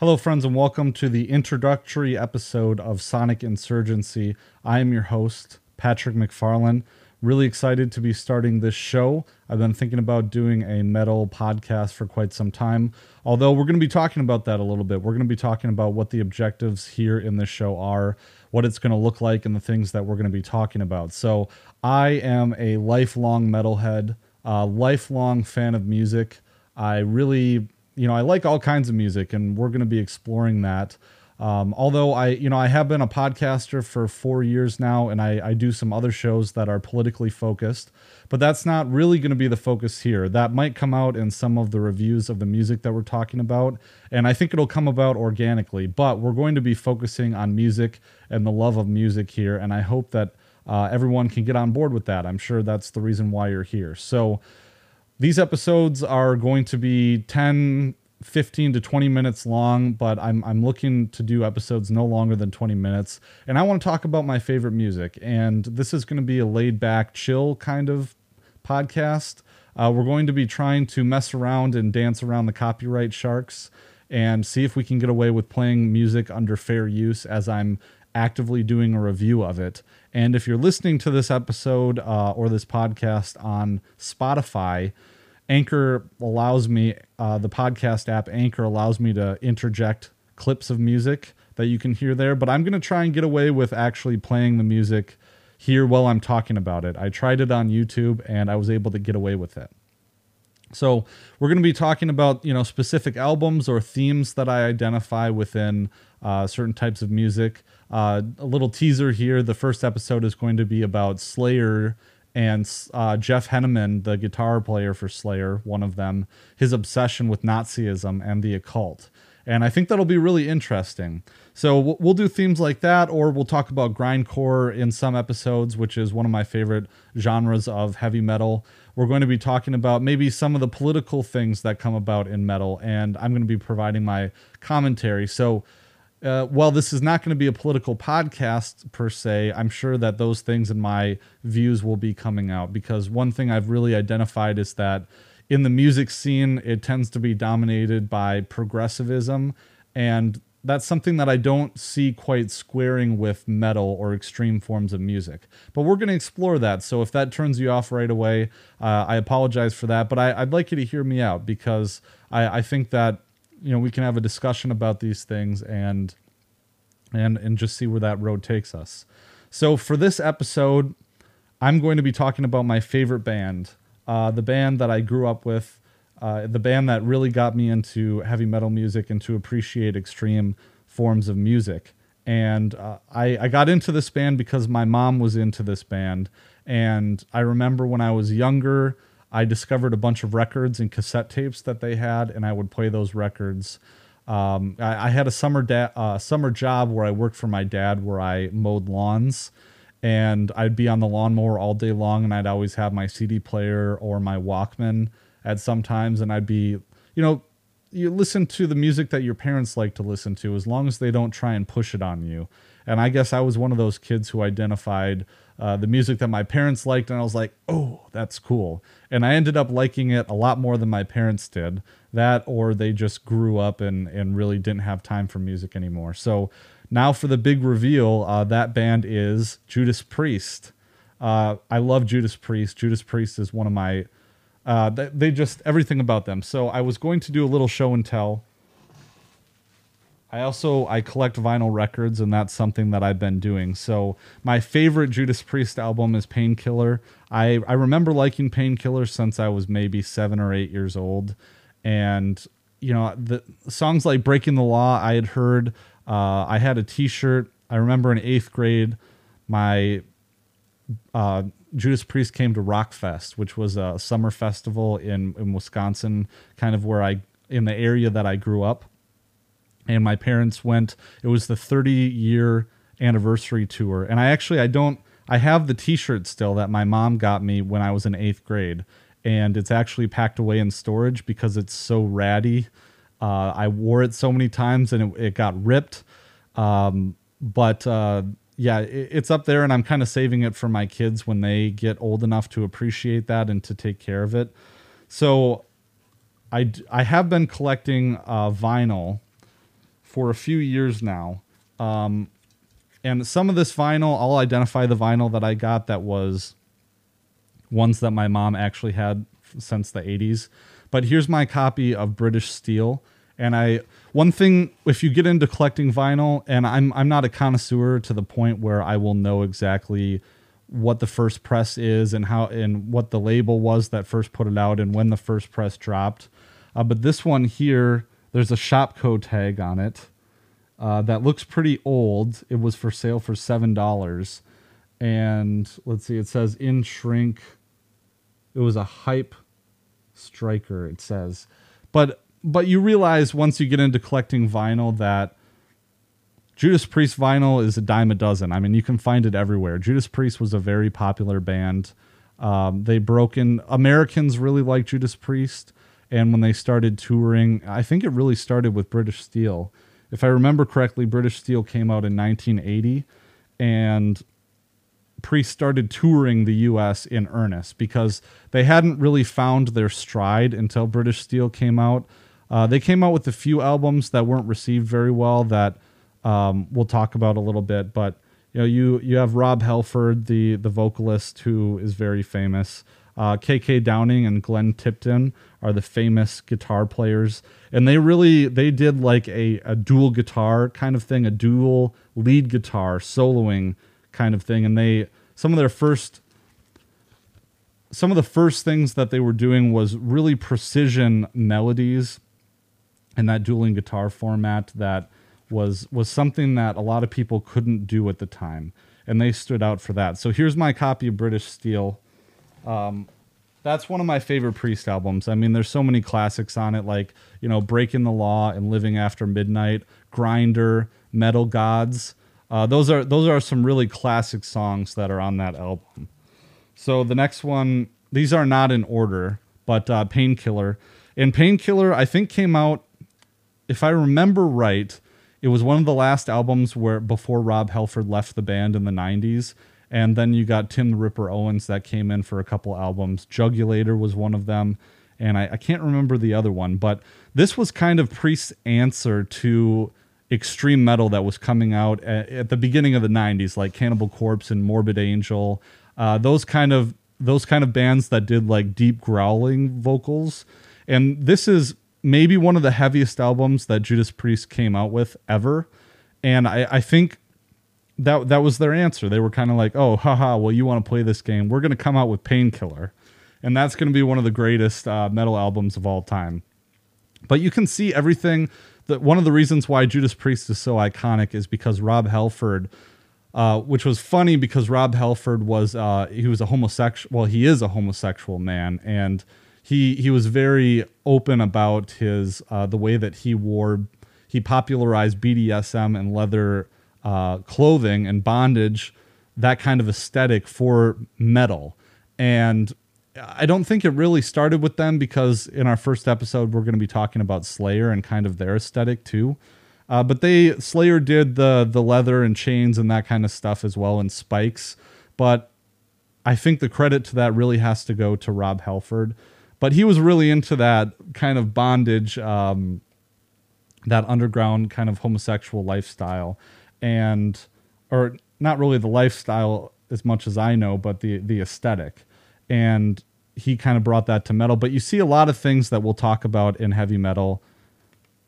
Hello, friends, and welcome to the introductory episode of Sonic Insurgency. I am your host, Patrick McFarlane. Really excited to be starting this show. I've been thinking about doing a metal podcast for quite some time, although we're going to be talking about that a little bit. We're going to be talking about what the objectives here in this show are, what it's going to look like, and the things that we're going to be talking about. So I am a lifelong metalhead, a lifelong fan of music. I really... I like all kinds of music, and we're going to be exploring that. Although I have been a podcaster for 4 years now, and I do some other shows that are politically focused, but that's not really going to be the focus here. That might come out in some of the reviews of the music that we're talking about, and I think it'll come about organically, but we're going to be focusing on music and the love of music here, and I hope that everyone can get on board with that. I'm sure that's the reason why you're here. So these episodes are going to be 10, 15 to 20 minutes long, but I'm looking to do episodes no longer than 20 minutes. And I want to talk about my favorite music. And this is going to be a laid-back, chill kind of podcast. We're going to be trying to mess around and dance around the copyright sharks and see if we can get away with playing music under fair use as I'm actively doing a review of it. And if you're listening to this episode or this podcast on Spotify, Anchor allows me, the podcast app Anchor allows me to interject clips of music that you can hear there, but I'm going to try and get away with actually playing the music here while I'm talking about it. I tried it on YouTube and I was able to get away with it. So we're going to be talking about, specific albums or themes that I identify within certain types of music. A little teaser here. The first episode is going to be about Slayer and Jeff Hanneman, the guitar player for Slayer, one of them, his obsession with Nazism and the occult. And I think that'll be really interesting. So we'll do themes like that, or we'll talk about grindcore in some episodes, which is one of my favorite genres of heavy metal. We're going to be talking about maybe some of the political things that come about in metal, and I'm going to be providing my commentary. So while this is not going to be a political podcast per se, I'm sure that those things and my views will be coming out, because one thing I've really identified is that in the music scene, it tends to be dominated by progressivism, and that's something that I don't see quite squaring with metal or extreme forms of music. But we're going to explore that, so if that turns you off right away, I apologize for that, but I'd like you to hear me out, because I think that we can have a discussion about these things and just see where that road takes us. So for this episode, I'm going to be talking about my favorite band. The band that I grew up with, the band that really got me into heavy metal music and to appreciate extreme forms of music. And I got into this band because my mom was into this band. And I remember when I was younger, I discovered a bunch of records and cassette tapes that they had, and I would play those records. I had a summer job where I worked for my dad, where I mowed lawns. And I'd be on the lawnmower all day long, and I'd always have my CD player or my Walkman at some times, and I'd be, you listen to the music that your parents like to listen to, as long as they don't try and push it on you. And I guess I was one of those kids who identified the music that my parents liked, and I was like, oh, that's cool. And I ended up liking it a lot more than my parents did. That, or they just grew up and really didn't have time for music anymore. So now for the big reveal, that band is Judas Priest. I love Judas Priest. Judas Priest is one of my... they just... everything about them. So I was going to do a little show and tell. I collect vinyl records, and that's something that I've been doing. So my favorite Judas Priest album is Painkiller. I remember liking Painkiller since I was maybe 7 or 8 years old. And, the songs like Breaking the Law I had heard... I had a t-shirt. I remember in 8th grade, my Judas Priest came to Rockfest, which was a summer festival in Wisconsin, kind of where in the area that I grew up. And my parents went. It was the 30-year anniversary tour. And I have the t-shirt still that my mom got me when I was in 8th grade. And it's actually packed away in storage because it's so ratty. I wore it so many times and it got ripped. Yeah, it's up there, and I'm kind of saving it for my kids when they get old enough to appreciate that and to take care of it. So I have been collecting vinyl for a few years now. And some of this vinyl, I'll identify the vinyl that I got that was ones that my mom actually had since the 80s. But here's my copy of British Steel. And one thing, if you get into collecting vinyl, and I'm not a connoisseur to the point where I will know exactly what the first press is and how and what the label was that first put it out and when the first press dropped. But this one here, there's a shop code tag on it that looks pretty old. It was for sale for $7. And let's see, it says in shrink. It was a hype striker, it says. But you realize once you get into collecting vinyl that Judas Priest vinyl is a dime a dozen. I mean, you can find it everywhere. Judas Priest was a very popular band. Americans really liked Judas Priest. And when they started touring, I think it really started with British Steel. If I remember correctly, British Steel came out in 1980. And Priest started touring the U.S. in earnest because they hadn't really found their stride until British Steel came out. They came out with a few albums that weren't received very well that we'll talk about a little bit. But you know, you have Rob Halford, the vocalist who is very famous. KK Downing and Glenn Tipton are the famous guitar players, and they did like a dual guitar kind of thing, a dual lead guitar soloing kind of thing. And some of the first things that they were doing was really precision melodies and that dueling guitar format that was something that a lot of people couldn't do at the time, and they stood out for that. So here's my copy of British Steel. That's one of my favorite Priest albums. I mean, there's so many classics on it, like, you know, Breaking the Law and Living After Midnight, Grinder, Metal Gods. Those are some really classic songs that are on that album. So the next one, these are not in order, but Painkiller. And Painkiller, I think, came out, if I remember right, it was one of the last albums before Rob Halford left the band in the 90s. And then you got Tim the Ripper Owens that came in for a couple albums. Jugulator was one of them. And I can't remember the other one, but this was kind of Priest's answer to extreme metal that was coming out at the beginning of the 90s, like Cannibal Corpse and Morbid Angel, those kind of bands that did like deep growling vocals. And this is maybe one of the heaviest albums that Judas Priest came out with ever. And I think that was their answer. They were kind of like, oh, haha, well, you want to play this game, we're going to come out with Painkiller. And that's going to be one of the greatest metal albums of all time. But you can see everything. One of the reasons why Judas Priest is so iconic is because Rob Halford, which was funny because Rob Halford was a homosexual. Well, he is a homosexual man, and he was very open about his the way that he wore. He popularized BDSM and leather clothing and bondage, that kind of aesthetic for metal. And I don't think it really started with them, because in our first episode, we're going to be talking about Slayer and kind of their aesthetic too. But Slayer did the leather and chains and that kind of stuff as well, and spikes. But I think the credit to that really has to go to Rob Halford. But he was really into that kind of bondage, that underground kind of homosexual lifestyle, or not really the lifestyle as much as I know, but the aesthetic. And he kind of brought that to metal. But you see a lot of things that we'll talk about in heavy metal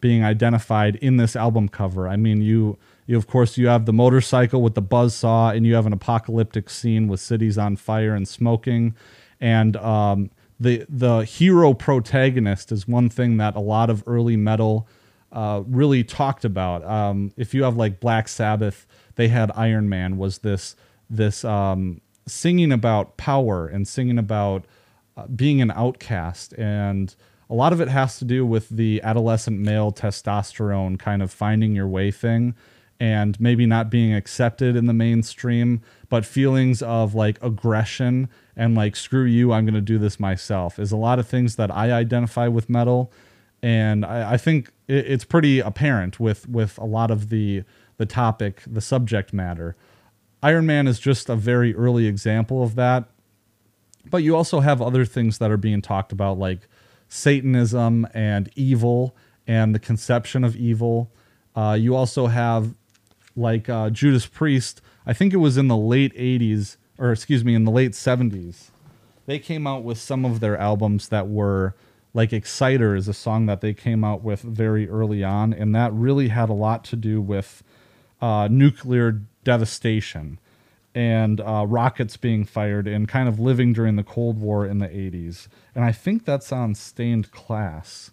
being identified in this album cover. I mean, you of course, you have the motorcycle with the buzzsaw, and you have an apocalyptic scene with cities on fire and smoking. And the hero protagonist is one thing that a lot of early metal really talked about. If you have like Black Sabbath, they had Iron Man, was this singing about power and singing about being an outcast. And a lot of it has to do with the adolescent male testosterone kind of finding your way thing, and maybe not being accepted in the mainstream, but feelings of like aggression and like, screw you, I'm going to do this myself, is a lot of things that I identify with metal. And I think it's pretty apparent with a lot of the topic, the subject matter. Iron Man is just a very early example of that. But you also have other things that are being talked about, like Satanism and evil and the conception of evil. You also have like Judas Priest. I think it was in the late 80s, or excuse me, in the late 70s. They came out with some of their albums that were like Exciter is a song that they came out with very early on. And that really had a lot to do with nuclear devastation and rockets being fired and kind of living during the Cold War in the 80s. And I think that's on Stained Class.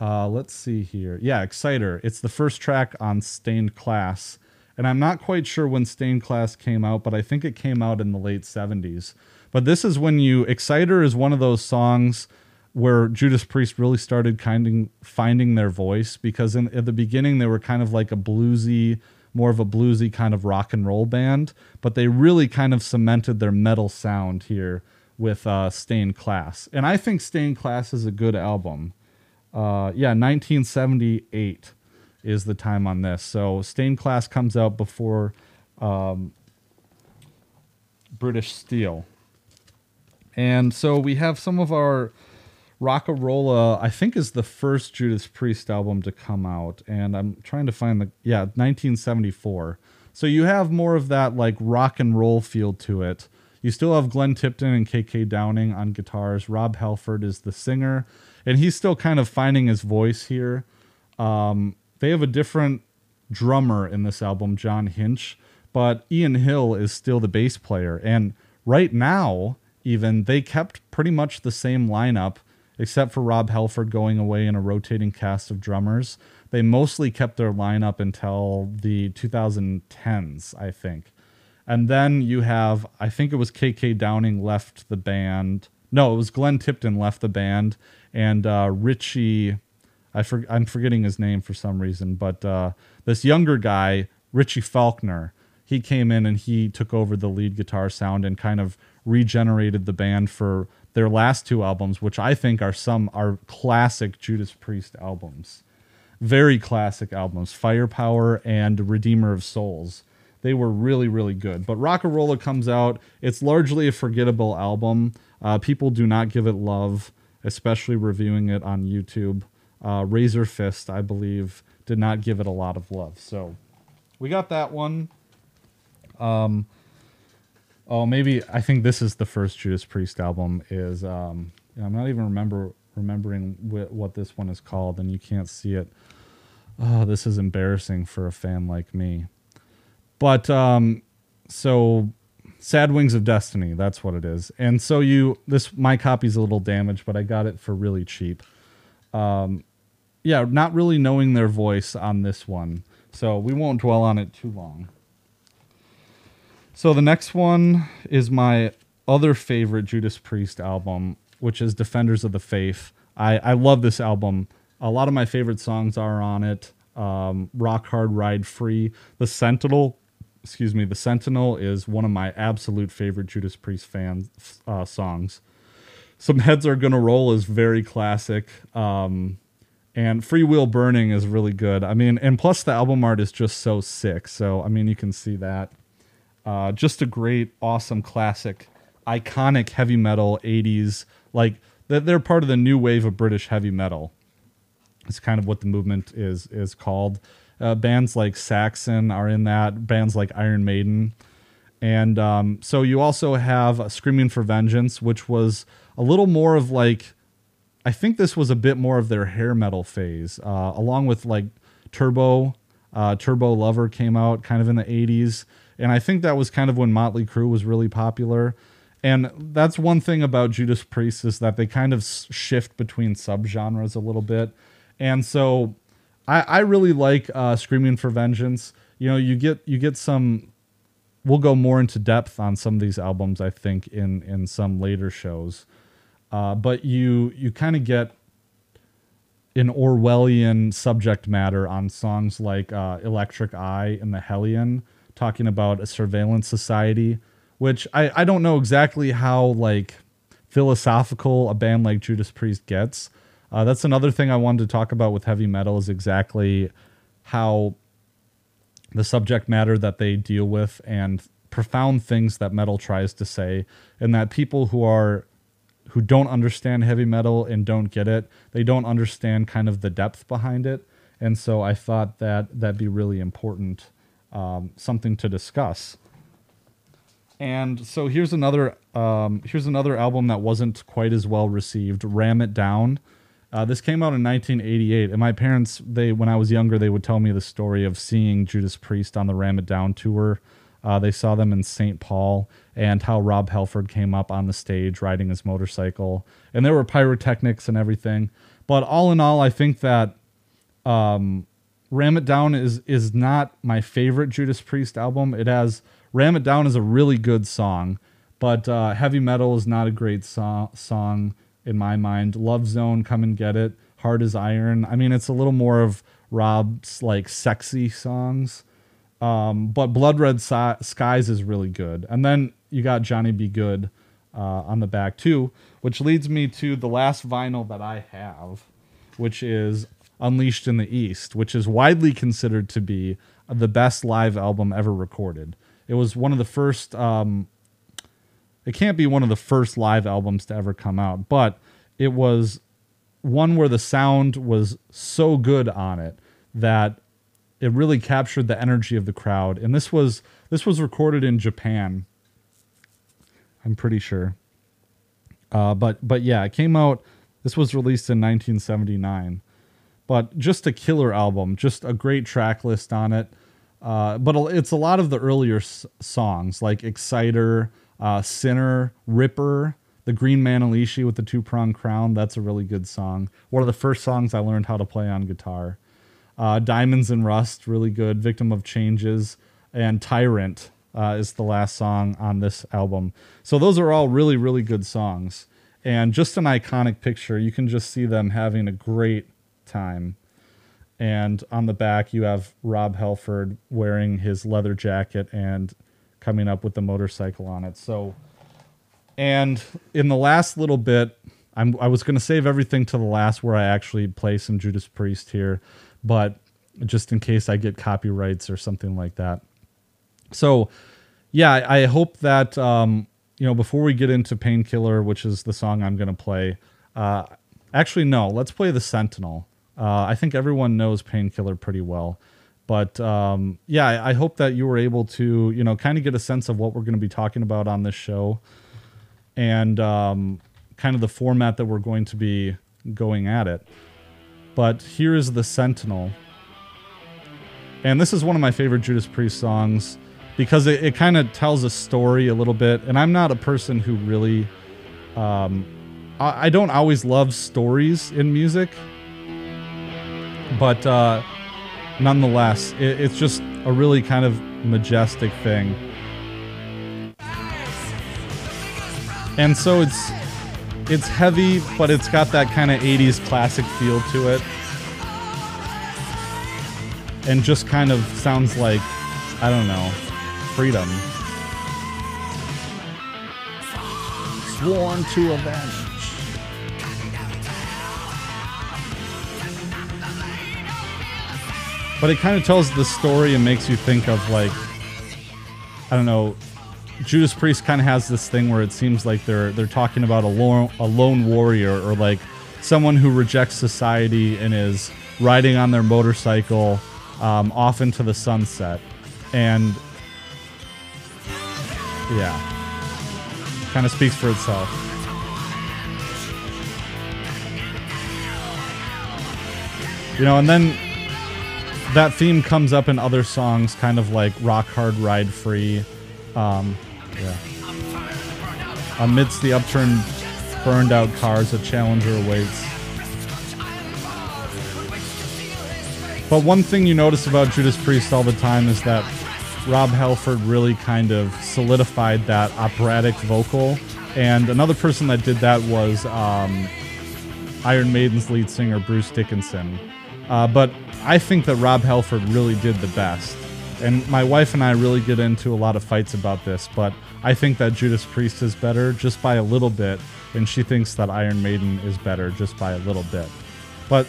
Let's see here. Yeah, Exciter. It's the first track on Stained Class. And I'm not quite sure when Stained Class came out, but I think it came out in the late 70s. But this is when you... Exciter is one of those songs where Judas Priest really started kind of finding their voice, because at the beginning they were kind of like a bluesy, more of a bluesy kind of rock and roll band, but they really kind of cemented their metal sound here with Stained Class. And I think Stained Class is a good album. Yeah, 1978 is the time on this. So Stained Class comes out before British Steel. And so we have some of our... Rock-A-Rolla, I think, is the first Judas Priest album to come out. And I'm trying to find the... Yeah, 1974. So you have more of that like rock and roll feel to it. You still have Glenn Tipton and KK Downing on guitars. Rob Halford is the singer. And he's still kind of finding his voice here. They have a different drummer in this album, John Hinch. But Ian Hill is still the bass player. And right now, even, they kept pretty much the same lineup, except for Rob Halford going away in a rotating cast of drummers. They mostly kept their lineup until the 2010s, I think. And then you have, I think it was KK Downing left the band. No, it was Glenn Tipton left the band. And Richie, I'm forgetting his name for some reason, but this younger guy, Richie Faulkner, he came in and he took over the lead guitar sound and kind of regenerated the band for their last two albums, which I think are classic Judas Priest albums. Very classic albums, Firepower and Redeemer of Souls. They were really, really good. But Rock-A-Rolla comes out. It's largely a forgettable album. People do not give it love, especially reviewing it on YouTube. Razor Fist, I believe, did not give it a lot of love. So we got that one. Oh, maybe I think this is the first Judas Priest album. Is I'm not even remembering what this one is called, and you can't see it. Oh, this is embarrassing for a fan like me. But so Sad Wings of Destiny, that's what it is. And so my copy's a little damaged, but I got it for really cheap. Yeah, not really knowing their voice on this one, so we won't dwell on it too long. So the next one is my other favorite Judas Priest album, which is Defenders of the Faith. I love this album. A lot of my favorite songs are on it. Rock Hard, Ride Free. The Sentinel is one of my absolute favorite Judas Priest fan songs. Some Heads Are Gonna Roll is very classic. And Free Will Burning is really good. I mean, and plus the album art is just so sick. So, I mean, you can see that. Just a great, awesome, classic, iconic heavy metal 80s. Like, they're part of the new wave of British heavy metal. It's kind of what the movement is called. Bands like Saxon are in that. Bands like Iron Maiden. And so you also have Screaming for Vengeance, which was a little more of like... I think this was a bit more of their hair metal phase. Along with like Turbo. Turbo Lover came out kind of in the 80s. And I think that was kind of when Motley Crue was really popular. And that's one thing about Judas Priest, is that they kind of shift between subgenres a little bit. And so I really like Screaming for Vengeance. You know, you get some... We'll go more into depth on some of these albums, I think, in some later shows. But you kind of get an Orwellian subject matter on songs like Electric Eye and The Hellion, talking about a surveillance society, which I don't know exactly how like philosophical a band like Judas Priest gets. That's another thing I wanted to talk about with heavy metal, is exactly how the subject matter that they deal with and profound things that metal tries to say, and that people who don't understand heavy metal and don't get it, they don't understand kind of the depth behind it. And so I thought that that'd be really important, something to discuss. And so here's another album that wasn't quite as well received, Ram It Down. This came out in 1988, and my parents, when I was younger, they would tell me the story of seeing Judas Priest on the Ram It Down tour. They saw them in St. Paul, and how Rob Halford came up on the stage riding his motorcycle. And there were pyrotechnics and everything. But all in all, I think that Ram It Down is not my favorite Judas Priest album. It has... Ram It Down is a really good song, but Heavy Metal is not a great song in my mind. Love Zone, Come and Get It, Hard as Iron. I mean, it's a little more of Rob's like sexy songs, but Blood Red Skies is really good. And then you got Johnny Be Good on the back too, which leads me to the last vinyl that I have, which is Unleashed in the East, which is widely considered to be the best live album ever recorded. It was one of the first, it can't be one of the first live albums to ever come out, but it was one where the sound was so good on it that it really captured the energy of the crowd. And this was recorded in Japan, I'm pretty sure. But yeah, it came out, this was released in 1979, but just a killer album, just a great track list on it. But it's a lot of the earlier songs like Exciter, Sinner, Ripper, The Green Man Alishi with the Two-Pronged Crown. That's a really good song. One of the first songs I learned how to play on guitar. Diamonds and Rust, really good. Victim of Changes, and Tyrant is the last song on this album. So those are all really, really good songs. And just an iconic picture. You can just see them having a great time. And on the back, you have Rob Halford wearing his leather jacket and coming up with the motorcycle on it. So, and in the last little bit, I was going to save everything to the last where I actually play some Judas Priest here, but just in case I get copyrights or something like that. So, yeah, I hope that, you know, before we get into Painkiller, which is the song I'm going to play, actually, no, let's play The Sentinel. I think everyone knows Painkiller pretty well, but yeah, I hope that you were able to, you know, kind of get a sense of what we're going to be talking about on this show, and kind of the format that we're going to be going at it. But here is The Sentinel, and this is one of my favorite Judas Priest songs because it kind of tells a story a little bit, and I'm not a person who really, I don't always love stories in music. But nonetheless, it's just a really kind of majestic thing. And so it's heavy, but it's got that kind of 80s classic feel to it. And just kind of sounds like, I don't know, freedom. Sworn to avenge. But it kind of tells the story and makes you think of, like, I don't know, Judas Priest kind of has this thing where it seems like they're talking about a lone warrior, or like someone who rejects society and is riding on their motorcycle off into the sunset. And yeah, kind of speaks for itself. You know, and then that theme comes up in other songs, kind of like Rock Hard, Ride Free. Yeah. Amidst the upturned, burned out cars, a challenger awaits. But one thing you notice about Judas Priest all the time is that Rob Halford really kind of solidified that operatic vocal. And another person that did that was Iron Maiden's lead singer, Bruce Dickinson. But I think that Rob Halford really did the best. And my wife and I really get into a lot of fights about this, but I think that Judas Priest is better just by a little bit, and she thinks that Iron Maiden is better just by a little bit. But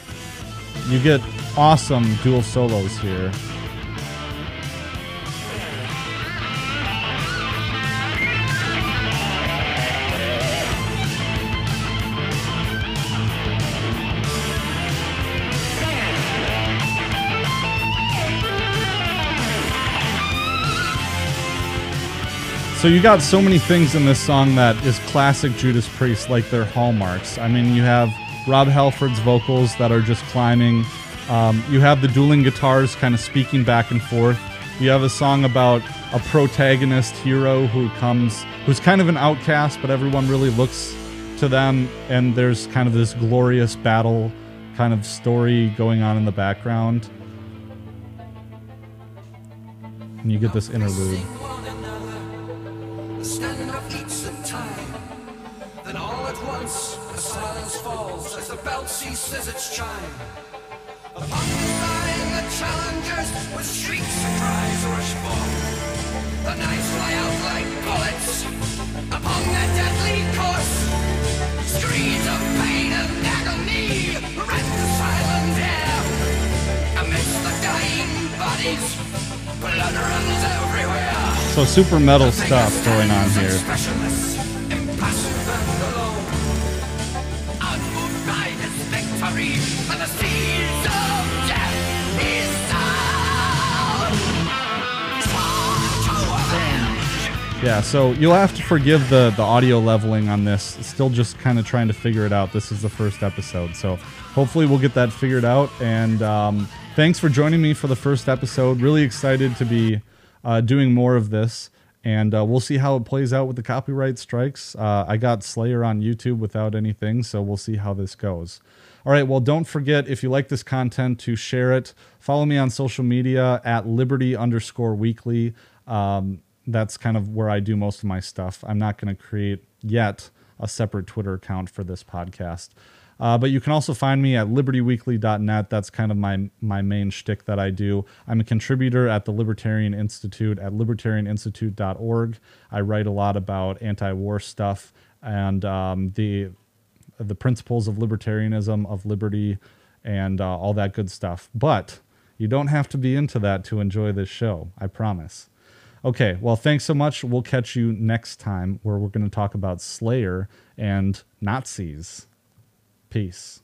you get awesome dual solos here. So you got so many things in this song that is classic Judas Priest, like their hallmarks. I mean, you have Rob Halford's vocals that are just climbing. You have the dueling guitars kind of speaking back and forth. You have a song about a protagonist hero who's kind of an outcast, but everyone really looks to them, and there's kind of this glorious battle kind of story going on in the background. And you get this interlude. Then all at once, a silence falls as the bell ceases its chime. Upon the line, the challengers with shrieks and cries rush forth. The knives fly out like bullets upon their deadly course. Screams of pain and agony rent the silent air. Amidst the dying bodies, blood runs everywhere. So super metal stuff going on here. Yeah, so you'll have to forgive the audio leveling on this. It's still just kind of trying to figure it out. This is the first episode, so hopefully we'll get that figured out. And thanks for joining me for the first episode. Really excited to be doing more of this, and we'll see how it plays out with the copyright strikes. I got Slayer on YouTube without anything, so we'll see how this goes. All right, well, don't forget, if you like this content, to share it. Follow me on social media at Liberty_Weekly. That's kind of where I do most of my stuff. I'm not going to create yet a separate Twitter account for this podcast. But you can also find me at libertyweekly.net. That's kind of my main shtick that I do. I'm a contributor at the Libertarian Institute at libertarianinstitute.org. I write a lot about anti-war stuff and the principles of libertarianism, of liberty, and all that good stuff. But you don't have to be into that to enjoy this show, I promise. Okay, well, thanks so much. We'll catch you next time, where we're going to talk about Slayer and Nazis. Peace.